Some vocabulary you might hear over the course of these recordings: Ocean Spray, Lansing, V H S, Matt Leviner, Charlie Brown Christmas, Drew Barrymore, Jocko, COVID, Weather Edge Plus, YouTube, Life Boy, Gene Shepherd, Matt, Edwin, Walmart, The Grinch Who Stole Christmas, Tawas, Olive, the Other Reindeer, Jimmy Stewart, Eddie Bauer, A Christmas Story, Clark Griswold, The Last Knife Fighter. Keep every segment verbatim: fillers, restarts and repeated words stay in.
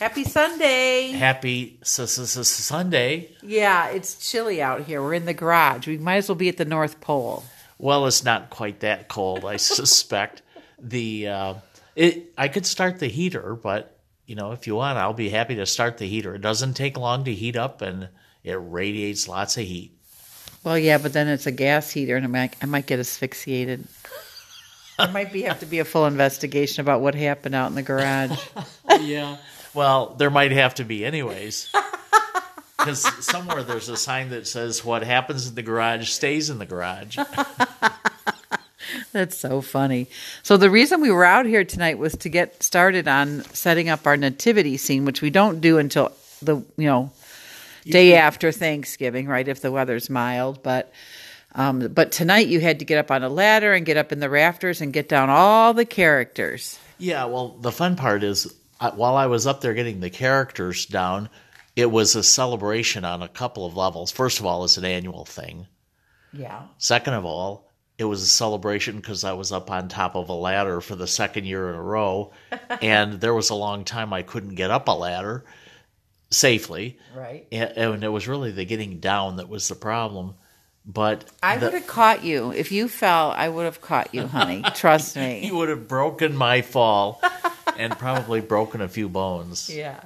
Happy Sunday. Happy Sunday. Yeah, it's chilly out here. We're in the garage. We might as well be at the North Pole. Well, it's not quite that cold, I suspect. The uh, it, I could start the heater, but, you know, if you want, I'll be happy to start the heater. It doesn't take long to heat up, and it radiates lots of heat. Well, yeah, but then it's a gas heater, and I might, I might get asphyxiated. There might be have to be a full investigation about what happened out in the garage. Yeah. Well, there might have to be anyways, because somewhere there's a sign that says what happens in the garage stays in the garage. That's so funny. So the reason we were out here tonight was to get started on setting up our nativity scene, which we don't do until the, you know, day yeah. after Thanksgiving, right, if the weather's mild. But um, but tonight you had to get up on a ladder and get up in the rafters and get down all the characters. Yeah, well, the fun part is, while I was up there getting the characters down, it was a celebration on a couple of levels. First of all, it's an annual thing. Yeah. Second of all, it was a celebration because I was up on top of a ladder for the second year in a row, and there was a long time I couldn't get up a ladder safely. Right. And, and it was really the getting down that was the problem. But I the, would have caught you. If you fell, I would have caught you, honey. Trust me. You would have broken my fall. And probably broken a few bones. Yeah.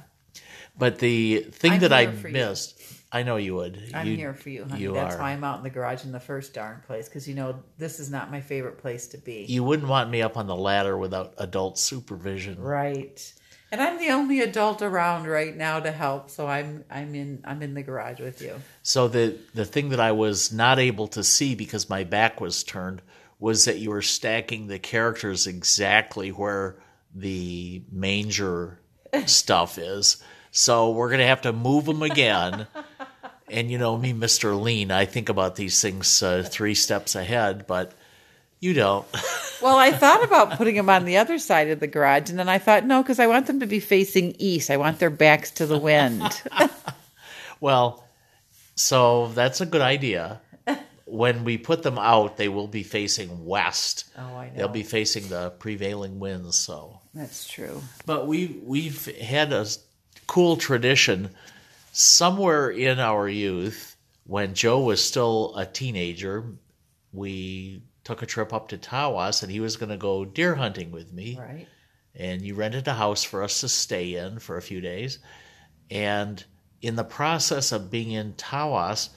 But the thing I'm that I missed, you. I know you would. I'm you, here for you, honey. You That's are. why I'm out in the garage in the first darn place, because, you know, this is not my favorite place to be. You wouldn't want me up on the ladder without adult supervision. Right. And I'm the only adult around right now to help, so I'm I'm in I'm in the garage with you. So the, the thing that I was not able to see because my back was turned was that you were stacking the characters exactly where the manger stuff is. So we're going to have to move them again. And you know me, Mister Lean, I think about these things uh, three steps ahead, but you don't. Well, I thought about putting them on the other side of the garage, and then I thought, no, because I want them to be facing east. I want their backs to the wind. Well, so that's a good idea. When we put them out, they will be facing west. Oh, I know. They'll be facing the prevailing winds, so. That's true. But we, we've had a cool tradition somewhere in our youth. When Joe was still a teenager, we took a trip up to Tawas, and he was going to go deer hunting with me. Right. And you rented a house for us to stay in for a few days. And in the process of being in Tawas,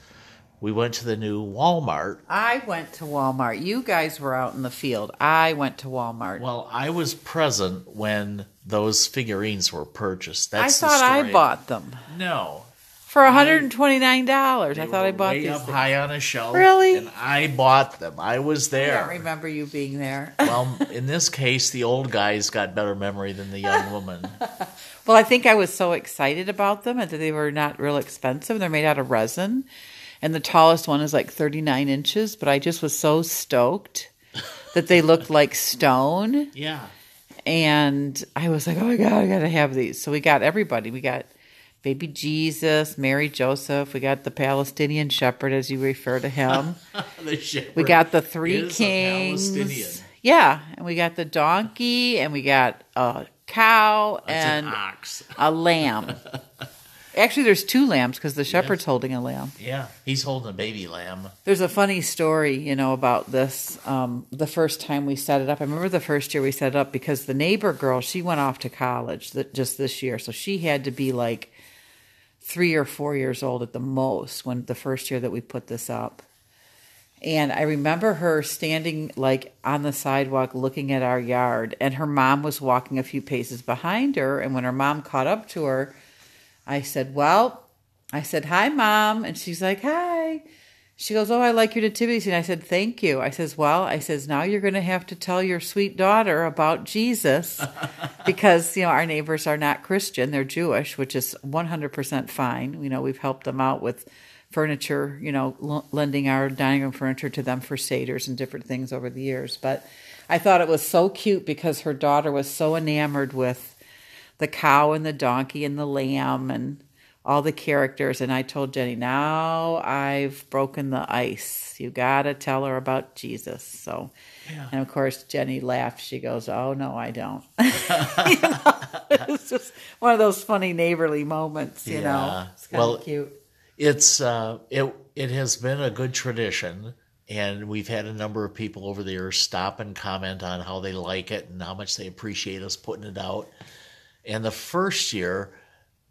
we went to the new Walmart. I went to Walmart. You guys were out in the field. I went to Walmart. Well, I was present when those figurines were purchased. That's I thought the story. I bought them. No. For one hundred twenty-nine dollars. I, I thought I bought these. They were way up things. high on a shelf. Really? And I bought them. I was there. I don't remember you being there. Well, in this case, the old guy's got better memory than the young woman. Well, I think I was so excited about them and that they were not real expensive. They're made out of resin. And the tallest one is like thirty-nine inches, but I just was so stoked that they looked like stone. Yeah. And I was like, oh, my God, I got to have these. So we got everybody. We got baby Jesus, Mary Joseph. We got the Palestinian shepherd, as you refer to him. The shepherd. We got the three is kings. A Palestinian. Yeah. And we got the donkey, and we got a cow, that's and an ox. A lamb. Actually, there's two lambs because the shepherd's yes. holding a lamb. Yeah, he's holding a baby lamb. There's a funny story, you know, about this. Um, the first time we set it up, I remember the first year we set it up because the neighbor girl, she went off to college th- just this year. So she had to be like three or four years old at the most when the first year that we put this up. And I remember her standing like on the sidewalk looking at our yard, and her mom was walking a few paces behind her. And when her mom caught up to her, I said, well, I said, hi, Mom. And she's like, hi. She goes, oh, I like your nativity scene. I said, thank you. I says, well, I says, now you're going to have to tell your sweet daughter about Jesus because, you know, our neighbors are not Christian. They're Jewish, which is one hundred percent fine. You know, we've helped them out with furniture, you know, l- lending our dining room furniture to them for seders and different things over the years. But I thought it was so cute because her daughter was so enamored with the cow and the donkey and the lamb and all the characters. And I told Jenny, now I've broken the ice. You got to tell her about Jesus. So, yeah. And of course, Jenny laughs. She goes, oh, no, I don't. You know? It's just one of those funny neighborly moments, you yeah. know. It's kind well, of cute. It's, uh, it, it has been a good tradition. And we've had a number of people over the years stop and comment on how they like it and how much they appreciate us putting it out. And the first year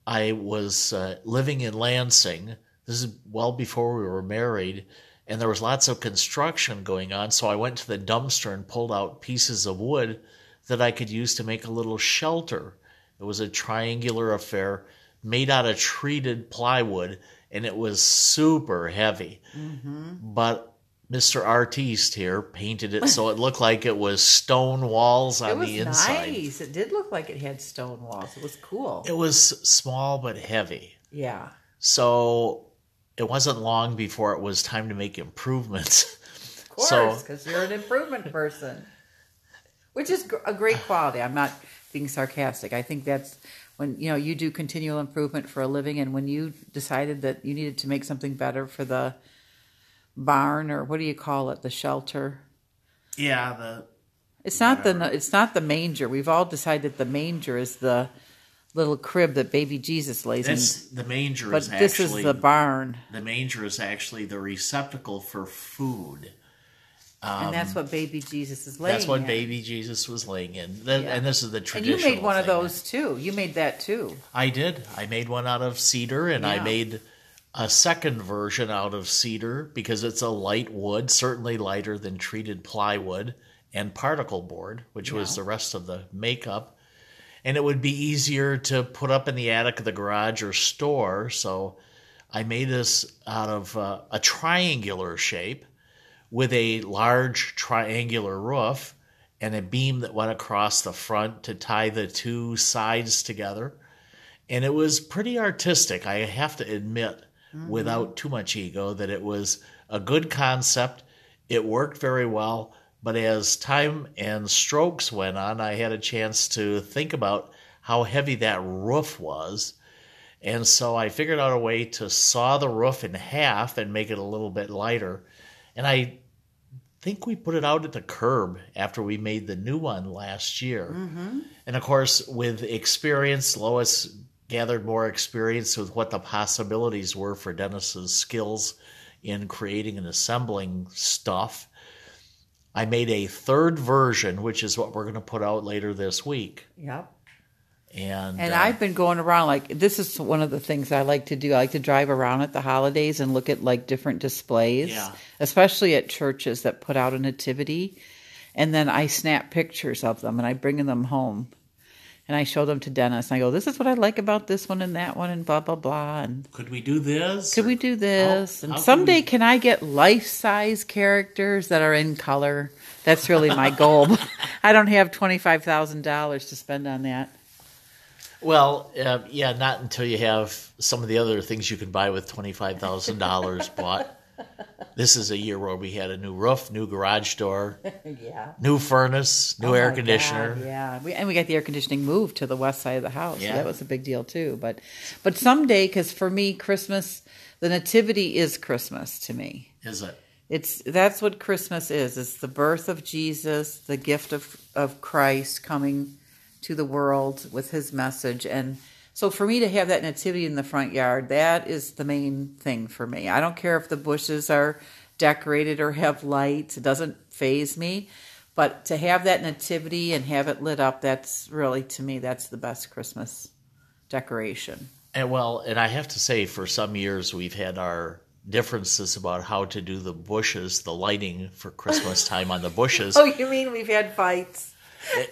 I was uh, living in Lansing. This is well before we were married. And there was lots of construction going on. So I went to the dumpster and pulled out pieces of wood that I could use to make a little shelter. It was a triangular affair made out of treated plywood. And it was super heavy. Mm-hmm. But Mister Artiste here painted it so it looked like it was stone walls on the inside. It was nice. It did look like it had stone walls. It was cool. It was small but heavy. Yeah. So it wasn't long before it was time to make improvements. Of course, because so, you're an improvement person, which is a great quality. I'm not being sarcastic. I think that's when, you know, you do continual improvement for a living, and when you decided that you needed to make something better for the barn, or what do you call it, the shelter? Yeah, the it's not whatever. the it's not the manger. We've all decided the manger is the little crib that baby Jesus lays this, in. The manger but is this actually is the barn. The manger is actually the receptacle for food, um, and that's what baby Jesus is laying. That's what in. baby Jesus was laying in. The, yeah. And this is the traditional. And you made one thing. of those too. You made that too. I did. I made one out of cedar, and yeah. I made a second version out of cedar because it's a light wood, certainly lighter than treated plywood and particle board, which yeah. was the rest of the makeup. And it would be easier to put up in the attic of the garage or store. So I made this out of uh, a triangular shape with a large triangular roof and a beam that went across the front to tie the two sides together. And it was pretty artistic, I have to admit. Mm-hmm. Without too much ego, that it was a good concept. It worked very well, but as time and strokes went on, I had a chance to think about how heavy that roof was. And so I figured out a way to saw the roof in half and make it a little bit lighter. And I think we put it out at the curb after we made the new one last year. Mm-hmm. And of course, with experience, Lois gathered more experience with what the possibilities were for Dennis's skills in creating and assembling stuff. I made a third version, which is what we're going to put out later this week. Yep. And and uh, I've been going around, like, this is one of the things I like to do. I like to drive around at the holidays and look at, like, different displays, yeah. especially at churches that put out a nativity. And then I snap pictures of them, and I bring them home. And I show them to Dennis. And I go, this is what I like about this one and that one and blah, blah, blah. And could we do this? Could we do this? How, and how someday we... can I get life-size characters that are in color? That's really my goal. I don't have twenty-five thousand dollars to spend on that. Well, uh, yeah, not until you have some of the other things you can buy with twenty-five thousand dollars bought. This is a year where we had a new roof, new garage door, yeah. new furnace, new oh air conditioner. God, yeah, we, and we got the air conditioning moved to the west side of the house. Yeah. So that was a big deal too. But but someday, because for me, Christmas, the nativity is Christmas to me. Is it? It's that's what Christmas is. It's the birth of Jesus, the gift of, of Christ coming to the world with his message. And so for me to have that nativity in the front yard, that is the main thing for me. I don't care if the bushes are decorated or have lights. It doesn't faze me. But to have that nativity and have it lit up, that's really, to me, that's the best Christmas decoration. And well, and I have to say, for some years, we've had our differences about how to do the bushes, the lighting for Christmas time on the bushes. Oh, you mean we've had fights? It,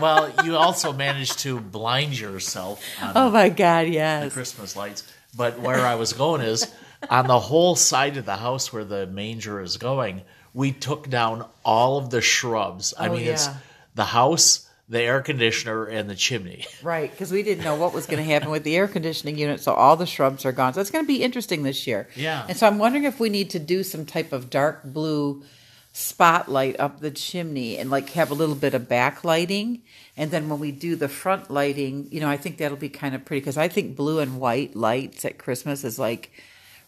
well, you also managed to blind yourself on oh my God, yes. the Christmas lights. But where I was going is, on the whole side of the house where the manger is going, we took down all of the shrubs. I oh, mean, yeah. it's the house, the air conditioner, and the chimney. Right, because we didn't know what was going to happen with the air conditioning unit, so all the shrubs are gone. So it's going to be interesting this year. Yeah. And so I'm wondering if we need to do some type of dark blue spotlight up the chimney and like have a little bit of backlighting. And then when we do the front lighting, you know, I think that'll be kind of pretty, because I think blue and white lights at Christmas is like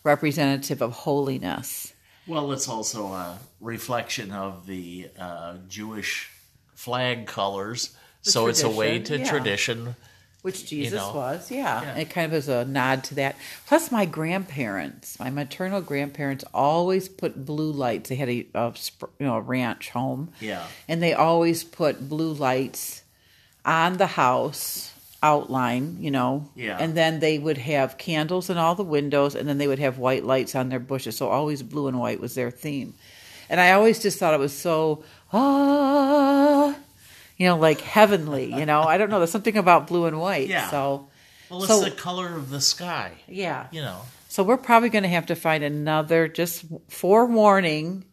representative of holiness. Well, it's also a reflection of the uh, Jewish flag colors. The so tradition. It's a way to yeah. tradition. Which Jesus you know. was, yeah. yeah. And it kind of is a nod to that. Plus my grandparents, my maternal grandparents always put blue lights. They had a, a you know, a ranch home. Yeah. And they always put blue lights on the house outline, you know. Yeah. And then they would have candles in all the windows, and then they would have white lights on their bushes. So always blue and white was their theme. And I always just thought it was so, ah... You know, like heavenly, you know. I don't know. There's something about blue and white. Yeah. So, well, it's so, the color of the sky. Yeah. You know. So we're probably going to have to find another, just forewarning,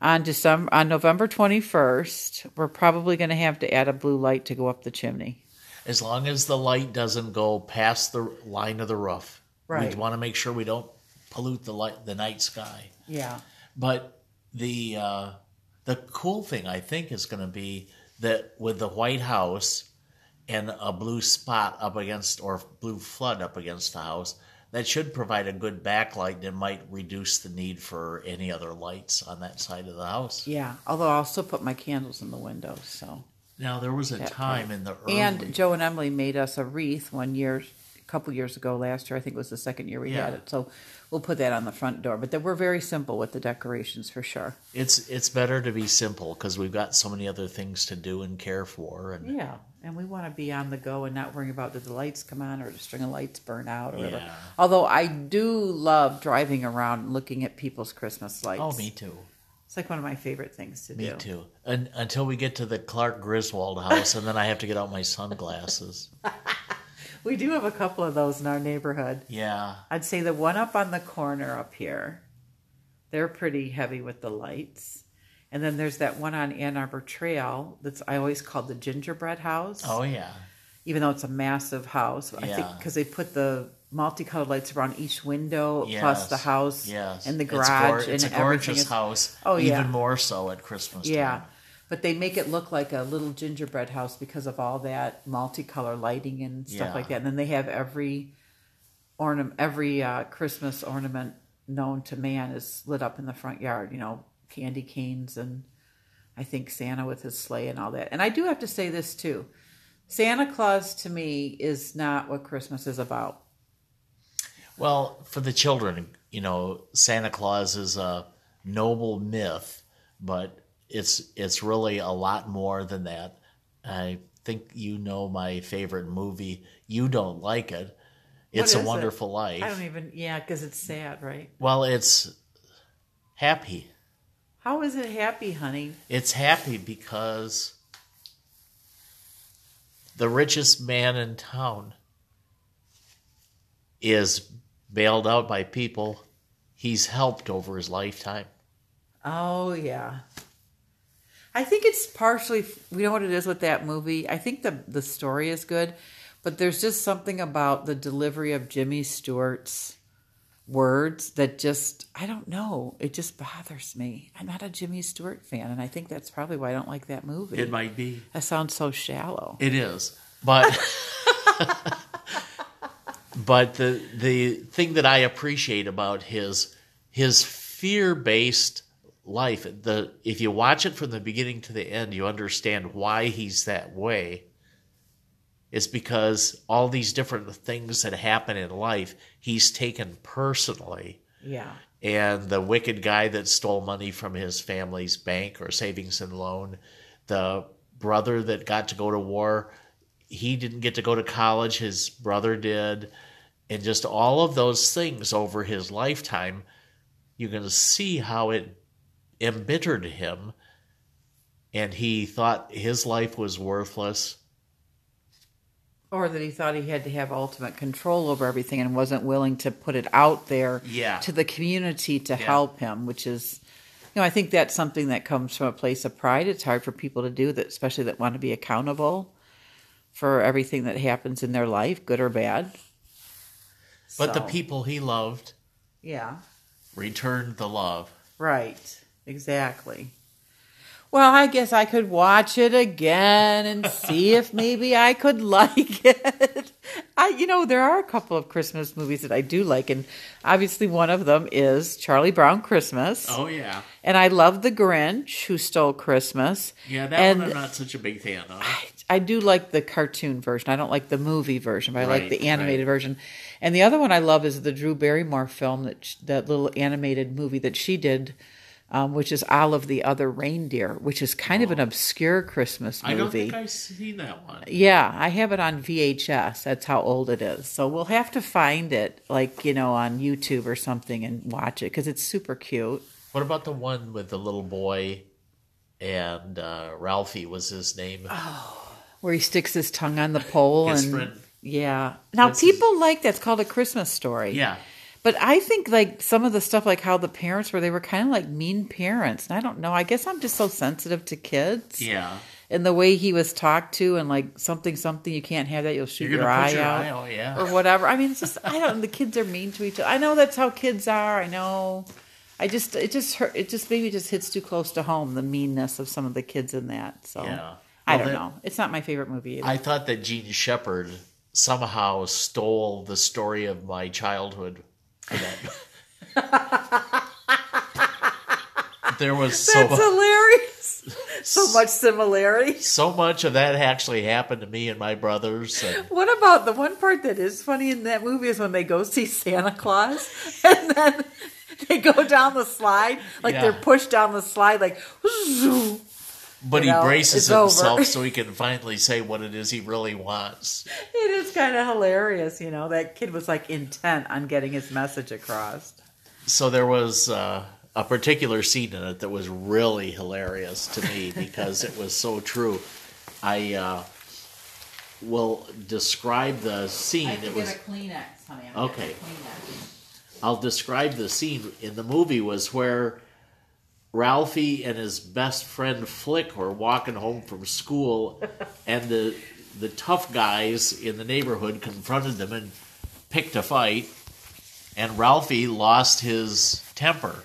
on December, on November twenty-first, we're probably going to have to add a blue light to go up the chimney. As long as the light doesn't go past the line of the roof. Right. We want to make sure we don't pollute the light, the night sky. Yeah. But the, uh, the cool thing, I think, is going to be that with the White House and a blue spot up against, or blue flood up against the house, that should provide a good backlight that might reduce the need for any other lights on that side of the house. Yeah, although I'll still put my candles in the windows. So now there was a time in the early... And Joe and Emily made us a wreath one year, a couple years ago last year. I think it was the second year we yeah. had it. So we'll put that on the front door. But we're very simple with the decorations for sure. It's it's better to be simple because we've got so many other things to do and care for. And yeah, and we want to be on the go and not worrying about did the lights come on or the string of lights burn out or yeah. whatever. Although I do love driving around and looking at people's Christmas lights. Oh, me too. It's like one of my favorite things to me do. Me too. And, until we get to the Clark Griswold house and then I have to get out my sunglasses. We do have a couple of those in our neighborhood. Yeah. I'd say the one up on the corner up here, they're pretty heavy with the lights. And then there's that one on Ann Arbor Trail that's I always called the gingerbread house. Oh, yeah. Even though it's a massive house. I yeah. think because they put the multicolored lights around each window, yes. plus the house yes. and the garage. It's, go- it's and a gorgeous everything. house. Oh, yeah. Even more so at Christmas time. Yeah. But they make it look like a little gingerbread house because of all that multicolor lighting and stuff yeah. like that. And then they have every ornament, every uh, Christmas ornament known to man is lit up in the front yard. You know, candy canes and I think Santa with his sleigh and all that. And I do have to say this too. Santa Claus to me is not what Christmas is about. Well, for the children, you know, Santa Claus is a noble myth, but... It's it's really a lot more than that. I think you know my favorite movie. You don't like it. It's A Wonderful it? Life. I don't even, yeah, because it's sad, right? Well, it's happy. How is it happy, honey? It's happy because the richest man in town is bailed out by people he's helped over his lifetime. Oh, yeah. I think it's partially, we know what it is with that movie. I think the the story is good, but there's just something about the delivery of Jimmy Stewart's words that just, I don't know. It just bothers me. I'm not a Jimmy Stewart fan, and I think that's probably why I don't like that movie. It might be. That sounds so shallow. It is, but but the the thing that I appreciate about his his fear-based life, the if you watch it from the beginning to the end, you understand why he's that way. It's because all these different things that happen in life, he's taken personally. Yeah. And the wicked guy that stole money from his family's bank or savings and loan, the brother that got to go to war, he didn't get to go to college, his brother did. And just all of those things over his lifetime, you can see how it embittered him, and he thought his life was worthless. Or that he thought he had to have ultimate control over everything and wasn't willing to put it out there yeah. to the community to yeah. help him, which is, you know, I think that's something that comes from a place of pride. It's hard for people to do that, especially that want to be accountable for everything that happens in their life, good or bad. But so. the people he loved yeah. returned the love. Right, exactly. well, I guess I could watch it again and see if maybe I could like it. I, you know, there are a couple of Christmas movies that I do like, and obviously one of them is Charlie Brown Christmas. Oh, yeah. And I love The Grinch Who Stole Christmas. Yeah, that and one I'm not such a big fan of. I, I do like the cartoon version. I don't like the movie version, but I right, like the animated right. version. And the other one I love is the Drew Barrymore film, that she, that little animated movie that she did, um, which is Olive, the Other Reindeer, which is kind oh. of an obscure Christmas movie. I don't think I've seen that one. Yeah, I have it on V H S. That's how old it is. So we'll have to find it, like, you know, on YouTube or something and watch it, because it's super cute. What about the one with the little boy and uh, Ralphie was his name? Oh, where he sticks his tongue on the pole. his and. Friend. Yeah. Now, this people is... like that's called A Christmas Story. Yeah. But I think, like, some of the stuff, like how the parents were, they were kind of like mean parents. And I don't know. I guess I'm just so sensitive to kids. Yeah. And the way he was talked to, and like something, something, you can't have that. You'll shoot You're your, eye, your out, eye out. Yeah. Or whatever. I mean, it's just, I don't, the kids are mean to each other. I know that's how kids are. I know. I just, it just hurt. It just maybe just hits too close to home, the meanness of some of the kids in that. So, yeah. Well, I don't that, know. It's not my favorite movie either. I thought that Gene Shepherd somehow stole the story of my childhood. For that. there was so That's hilarious. So much similarity. So much of that actually happened to me and my brothers. And what about the one part that is funny in that movie is when they go see Santa Claus and then they go down the slide, like yeah. they're pushed down the slide, like. Whoosh, But you he know, braces himself over. So he can finally say what it is he really wants. It is kind of hilarious, you know. That kid was like intent on getting his message across. So there was uh, a particular scene in it that was really hilarious to me because it was so true. I uh, will describe the scene. I it was a Kleenex, honey. I'm okay. A Kleenex. I'll describe the scene in the movie was where Ralphie and his best friend Flick were walking home from school, and the the tough guys in the neighborhood confronted them and picked a fight, and Ralphie lost his temper,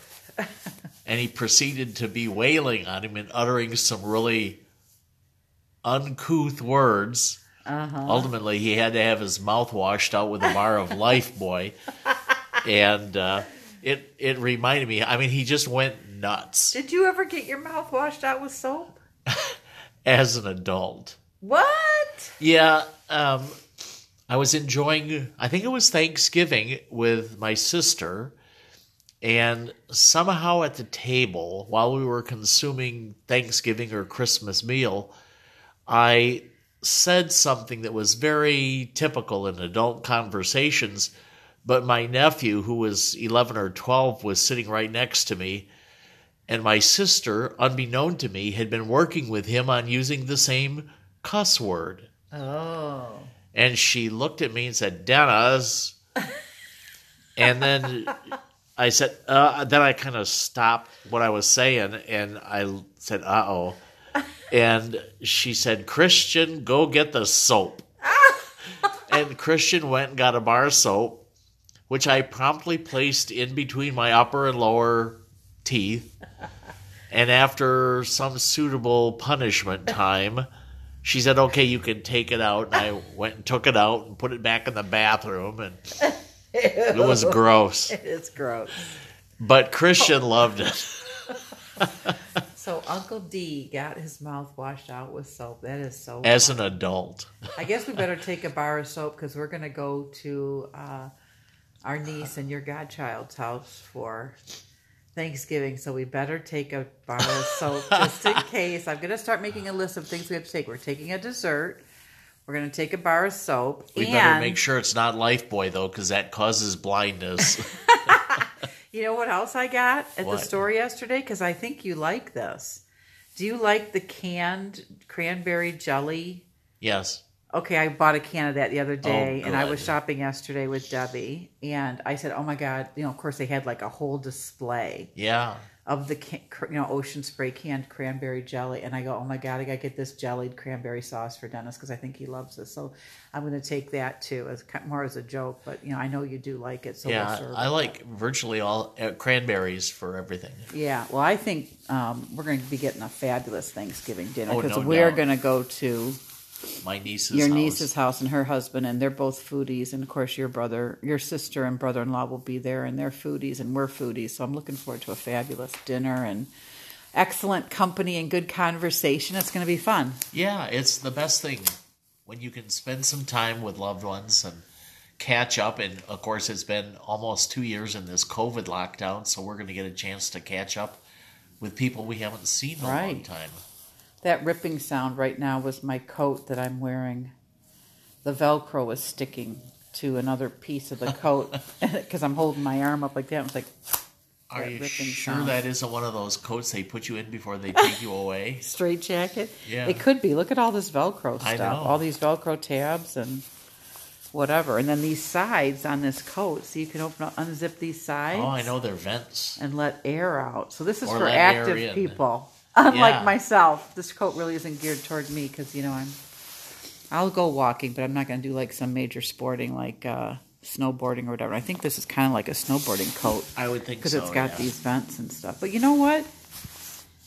and he proceeded to be wailing on him and uttering some really uncouth words. Uh-huh. Ultimately, he had to have his mouth washed out with a bar of Life Boy, and uh, it it reminded me. I mean, he just went nuts. Did you ever get your mouth washed out with soap? As an adult. What? Yeah. Um, I was enjoying, I think it was Thanksgiving with my sister, and somehow at the table, while we were consuming Thanksgiving or Christmas meal, I said something that was very typical in adult conversations, but my nephew, who was eleven or twelve, was sitting right next to me. And my sister, unbeknown to me, had been working with him on using the same cuss word. Oh. And she looked at me and said, Dennis. And then I said, uh, then I kind of stopped what I was saying, and I said, uh-oh. And she said, Christian, go get the soap. And Christian went and got a bar soap, which I promptly placed in between my upper and lower teeth, and after some suitable punishment time, she said, okay, you can take it out, and I went and took it out and put it back in the bathroom, and ew, it was gross. It's gross. But Christian oh. loved it. So Uncle D got his mouth washed out with soap. That is so As funny. An adult. I guess we better take a bar of soap, because we're going to go to uh, our niece and your godchild's house for Thanksgiving, so we better take a bar of soap just in case. I'm going to start making a list of things we have to take. We're taking a dessert. We're going to take a bar of soap. We and better make sure it's not Life Boy, though, because that causes blindness. You know what else I got at what? the store yesterday? Because I think you like this. Do you like the canned cranberry jelly? Yes. okay, I bought a can of that the other day, oh, and I was shopping yesterday with Debbie, and I said, oh my God, you know, of course they had like a whole display. Yeah. Of the, can, you know, Ocean Spray canned cranberry jelly. And I go, oh my God, I got to get this jellied cranberry sauce for Dennis because I think he loves this. So I'm going to take that too, as more as a joke. But, you know, I know you do like it. So yeah, we'll serve I it. Like virtually all uh, cranberries for everything. Yeah. Well, I think um, we're going to be getting a fabulous Thanksgiving dinner because oh, no, we're no. going to go to my niece's your house. niece's house and her husband, and they're both foodies, and of course your brother your sister and brother-in-law will be there, and they're foodies and we're foodies, so I'm looking forward to a fabulous dinner and excellent company and good conversation. It's going to be fun. Yeah, it's the best thing when you can spend some time with loved ones and catch up. And of course it's been almost two years in this COVID lockdown, so we're going to get a chance to catch up with people we haven't seen in right. a long time. That ripping sound right now was my coat that I'm wearing. The Velcro was sticking to another piece of the coat because I'm holding my arm up like that. I was like, are you sure sound. That isn't one of those coats they put you in before they take you away? Straight jacket? Yeah. It could be. Look at all this Velcro stuff. I know. All these Velcro tabs and whatever. And then these sides on this coat. So you can open up, unzip these sides. Oh, I know. They're vents. And let air out. So this is or for active people. Unlike yeah. myself, this coat really isn't geared toward me because, you know, I'm, I'll go walking, but I'm not going to do like some major sporting like uh, snowboarding or whatever. I think this is kind of like a snowboarding coat. I would think so, because it's got yeah. these vents and stuff. But you know what?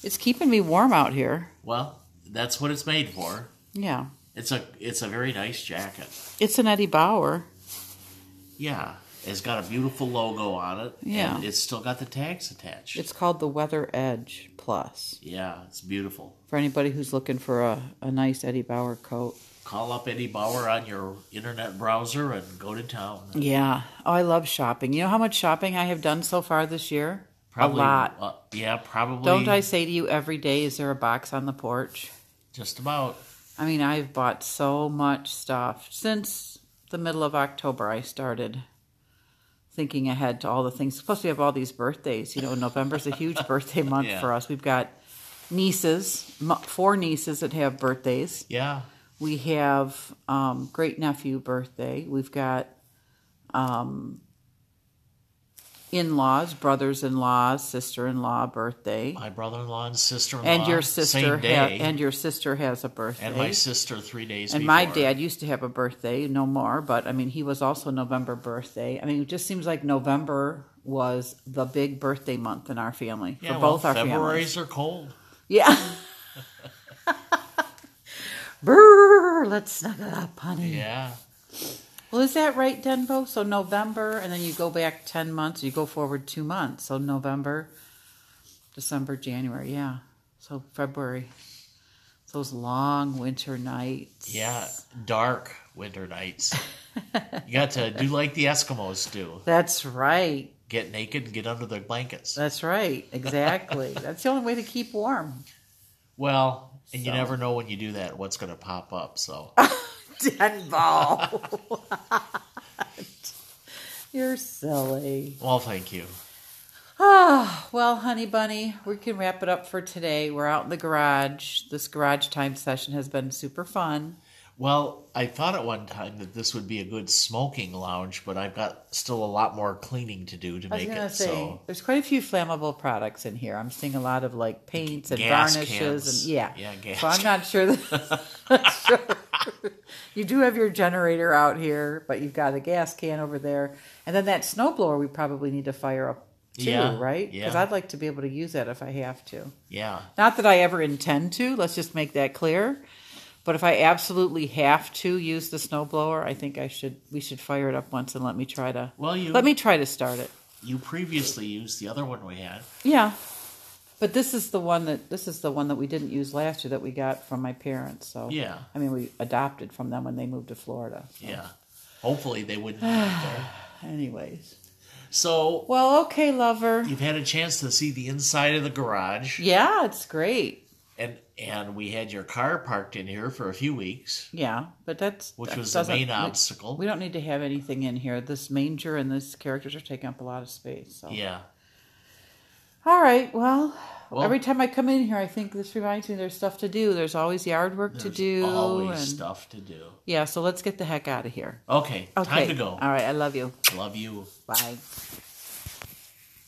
It's keeping me warm out here. Well, that's what it's made for. Yeah. It's a it's a very nice jacket. It's an Eddie Bauer. Yeah. It's got a beautiful logo on it. Yeah. And it's still got the tags attached. It's called the Weather Edge Plus. Yeah, it's beautiful. For anybody who's looking for a, a nice Eddie Bauer coat. Call up Eddie Bauer on your internet browser and go to town. Yeah. Oh, I love shopping. You know how much shopping I have done so far this year? Probably, a lot. Uh, yeah, probably. Don't I say to you every day, is there a box on the porch? Just about. I mean, I've bought so much stuff. Since the middle of October, I started thinking ahead to all the things. Plus, we have all these birthdays. You know, November's a huge birthday month yeah. for us. We've got nieces, four nieces that have birthdays. Yeah. We have um, great-nephew birthday. We've got um, in-laws, brothers-in-law, sister-in-law birthday. My brother-in-law and sister-in-law. And your sister same day. Ha- and your sister has a birthday. And my sister three days and before. And my dad used to have a birthday, no more, but I mean he was also November birthday. I mean it just seems like November was the big birthday month in our family. Yeah, for both well, our families. Februaries are cold. Yeah. Brr, let's snuggle up, honey. Yeah. Well, is that right, Denbo? So November, and then you go back ten months, you go forward two months. So November, December, January, yeah. So February. Those long winter nights. Yeah, dark winter nights. You got to do like the Eskimos do. That's right. Get naked and get under their blankets. That's right, exactly. That's the only way to keep warm. Well, and so. You never know when you do that what's going to pop up, so... Denbo. What? You're silly. Well, thank you. Oh, well, honey bunny, we can wrap it up for today. We're out in the garage. This garage time session has been super fun. Well, I thought at one time that this would be a good smoking lounge, but I've got still a lot more cleaning to do to I was make it. Say, so there's quite a few flammable products in here. I'm seeing a lot of like paints and gas varnishes cans. and yeah. Yeah, gas. So I'm not sure that sure. You do have your generator out here, but you've got a gas can over there. And then that snowblower we probably need to fire up too, yeah, right? Because yeah. I'd like to be able to use that if I have to. Yeah. Not that I ever intend to, let's just make that clear. But if I absolutely have to use the snowblower, I think I should. We should fire it up once and let me try to. Well, you let me try to start it. You previously used the other one we had. Yeah, but this is the one that this is the one that we didn't use last year that we got from my parents. So yeah, I mean we adopted from them when they moved to Florida. So. Yeah, hopefully they wouldn't. Anyways. So well, okay, lover. You've had a chance to see the inside of the garage. Yeah, it's great. And and we had your car parked in here for a few weeks. Yeah, but that's... Which that was the main obstacle. We, we don't need to have anything in here. This manger and these characters are taking up a lot of space. So. Yeah. All right, well, Well, every time I come in here, I think this reminds me there's stuff to do. There's always yard work to do. There's always and, stuff to do. Yeah, so let's get the heck out of here. Okay, okay, time to go. All right, I love you. Love you. Bye.